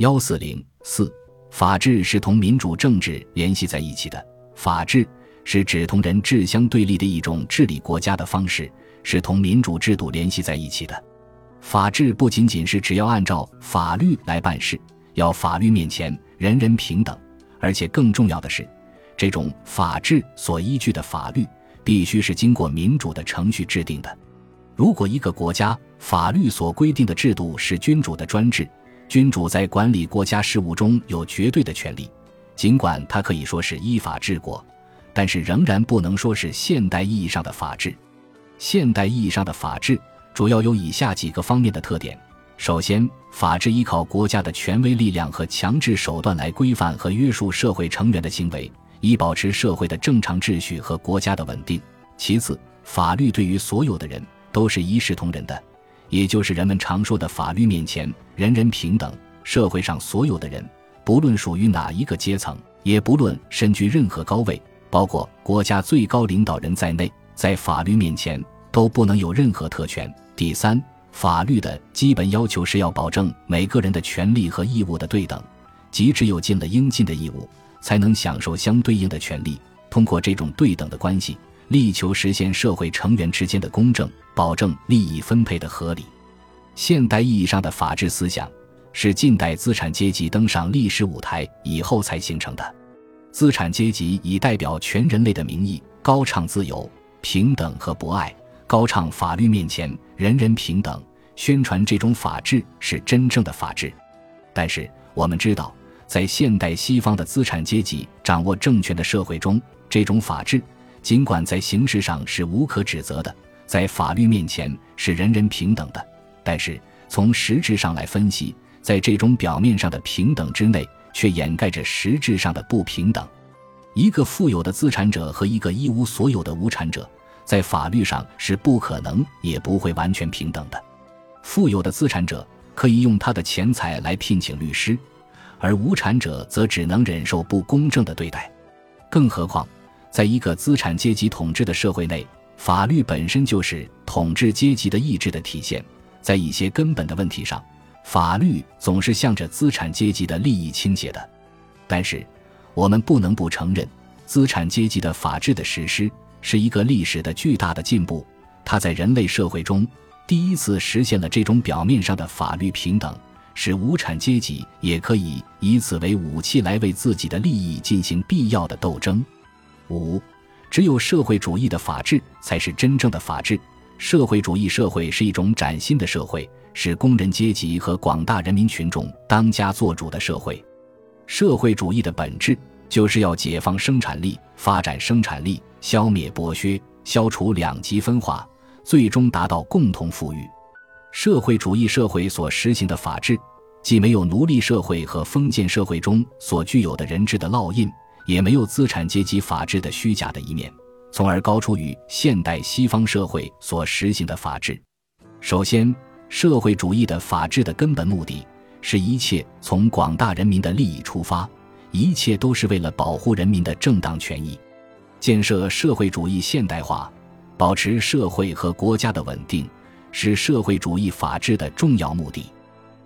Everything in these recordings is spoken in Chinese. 140.4 法治是同民主政治联系在一起的。法治是指同人治相对立的一种治理国家的方式，是同民主制度联系在一起的。法治不仅仅是只要按照法律来办事，要法律面前人人平等，而且更重要的是，这种法治所依据的法律必须是经过民主的程序制定的。如果一个国家法律所规定的制度是君主的专制，君主在管理国家事务中有绝对的权利，尽管他可以说是依法治国，但是仍然不能说是现代意义上的法治。现代意义上的法治主要有以下几个方面的特点。首先，法治依靠国家的权威力量和强制手段来规范和约束社会成员的行为，以保持社会的正常秩序和国家的稳定。其次，法律对于所有的人都是一视同仁的，也就是人们常说的法律面前人人平等。社会上所有的人，不论属于哪一个阶层，也不论身居任何高位，包括国家最高领导人在内，在法律面前都不能有任何特权。第三，法律的基本要求是要保证每个人的权利和义务的对等，即只有尽了应尽的义务，才能享受相对应的权利。通过这种对等的关系，力求实现社会成员之间的公正，保证利益分配的合理。现代意义上的法治思想是近代资产阶级登上历史舞台以后才形成的。资产阶级以代表全人类的名义，高唱自由、平等和博爱，高唱法律面前人人平等，宣传这种法治是真正的法治。但是我们知道，在现代西方的资产阶级掌握政权的社会中，这种法治尽管在形式上是无可指责的，在法律面前是人人平等的，但是从实质上来分析，在这种表面上的平等之内，却掩盖着实质上的不平等。一个富有的资产者和一个一无所有的无产者，在法律上是不可能也不会完全平等的。富有的资产者可以用他的钱财来聘请律师，而无产者则只能忍受不公正的对待。更何况，在一个资产阶级统治的社会内，法律本身就是统治阶级的意志的体现。在一些根本的问题上，法律总是向着资产阶级的利益倾斜的。但是我们不能不承认，资产阶级的法治的实施是一个历史的巨大的进步，它在人类社会中第一次实现了这种表面上的法律平等，使无产阶级也可以以此为武器来为自己的利益进行必要的斗争。五，只有社会主义的法治才是真正的法治。社会主义社会是一种崭新的社会，是工人阶级和广大人民群众当家做主的社会。社会主义的本质就是要解放生产力，发展生产力，消灭剥削，消除两极分化，最终达到共同富裕。社会主义社会所实行的法治，既没有奴隶社会和封建社会中所具有的人治的烙印，也没有资产阶级法治的虚假的一面，从而高出于现代西方社会所实行的法治。首先，社会主义的法治的根本目的是一切从广大人民的利益出发，一切都是为了保护人民的正当权益。建设社会主义现代化，保持社会和国家的稳定，是社会主义法治的重要目的。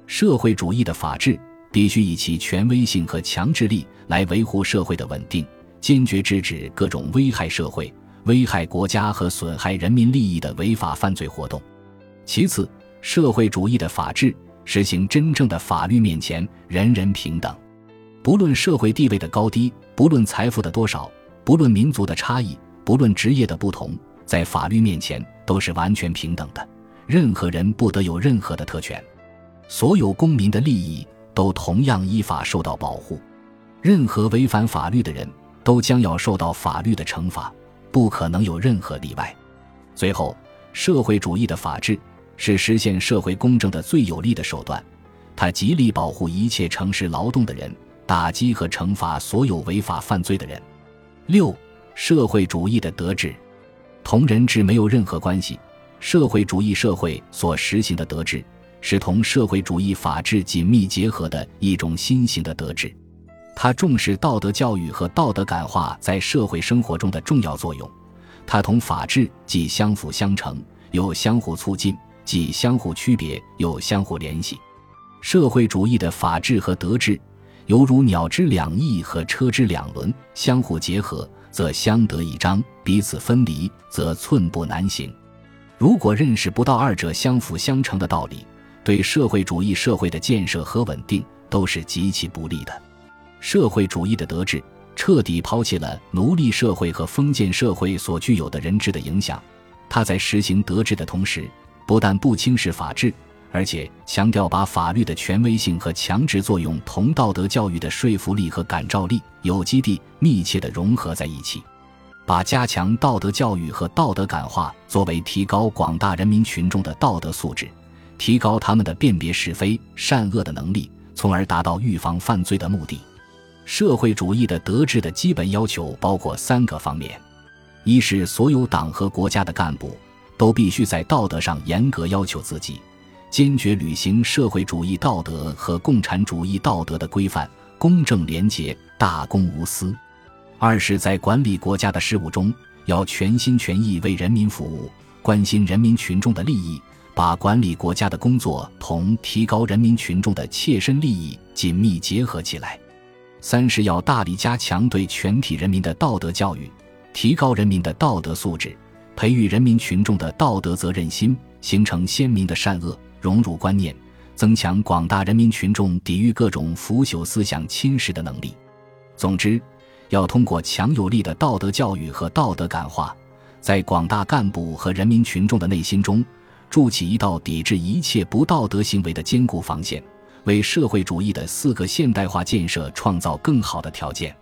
社会主义的法治必须以其权威性和强制力来维护社会的稳定，坚决制止各种危害社会、危害国家和损害人民利益的违法犯罪活动。其次，社会主义的法治实行真正的法律面前人人平等，不论社会地位的高低，不论财富的多少，不论民族的差异，不论职业的不同，在法律面前都是完全平等的，任何人不得有任何的特权，所有公民的利益都同样依法受到保护，任何违反法律的人都将要受到法律的惩罚，不可能有任何例外。最后，社会主义的法治是实现社会公正的最有力的手段，它极力保护一切诚实劳动的人，打击和惩罚所有违法犯罪的人。六，社会主义的德治同人治没有任何关系。社会主义社会所实行的德治是同社会主义法治紧密结合的一种新型的德治，它重视道德教育和道德感化在社会生活中的重要作用，它同法治既相辅相成，又相互促进，既相互区别，又相互联系。社会主义的法治和德治犹如鸟之两翼和车之两轮，相互结合则相得益彰，彼此分离则寸步难行。如果认识不到二者相辅相成的道理，对社会主义社会的建设和稳定都是极其不利的。社会主义的德治彻底抛弃了奴隶社会和封建社会所具有的人治的影响，他在实行德治的同时，不但不轻视法治，而且强调把法律的权威性和强制作用同道德教育的说服力和感召力有机地密切地融合在一起，把加强道德教育和道德感化作为提高广大人民群众的道德素质，提高他们的辨别是非善恶的能力，从而达到预防犯罪的目的。社会主义的德治的基本要求包括三个方面：一是所有党和国家的干部都必须在道德上严格要求自己，坚决履行社会主义道德和共产主义道德的规范，公正廉洁，大公无私；二是在管理国家的事务中要全心全意为人民服务，关心人民群众的利益，把管理国家的工作同提高人民群众的切身利益紧密结合起来；三是要大力加强对全体人民的道德教育，提高人民的道德素质，培育人民群众的道德责任心，形成鲜明的善恶融入观念，增强广大人民群众抵御各种腐朽思想侵蚀的能力。总之，要通过强有力的道德教育和道德感化，在广大干部和人民群众的内心中筑起一道抵制一切不道德行为的坚固防线，为社会主义的4个现代化建设创造更好的条件。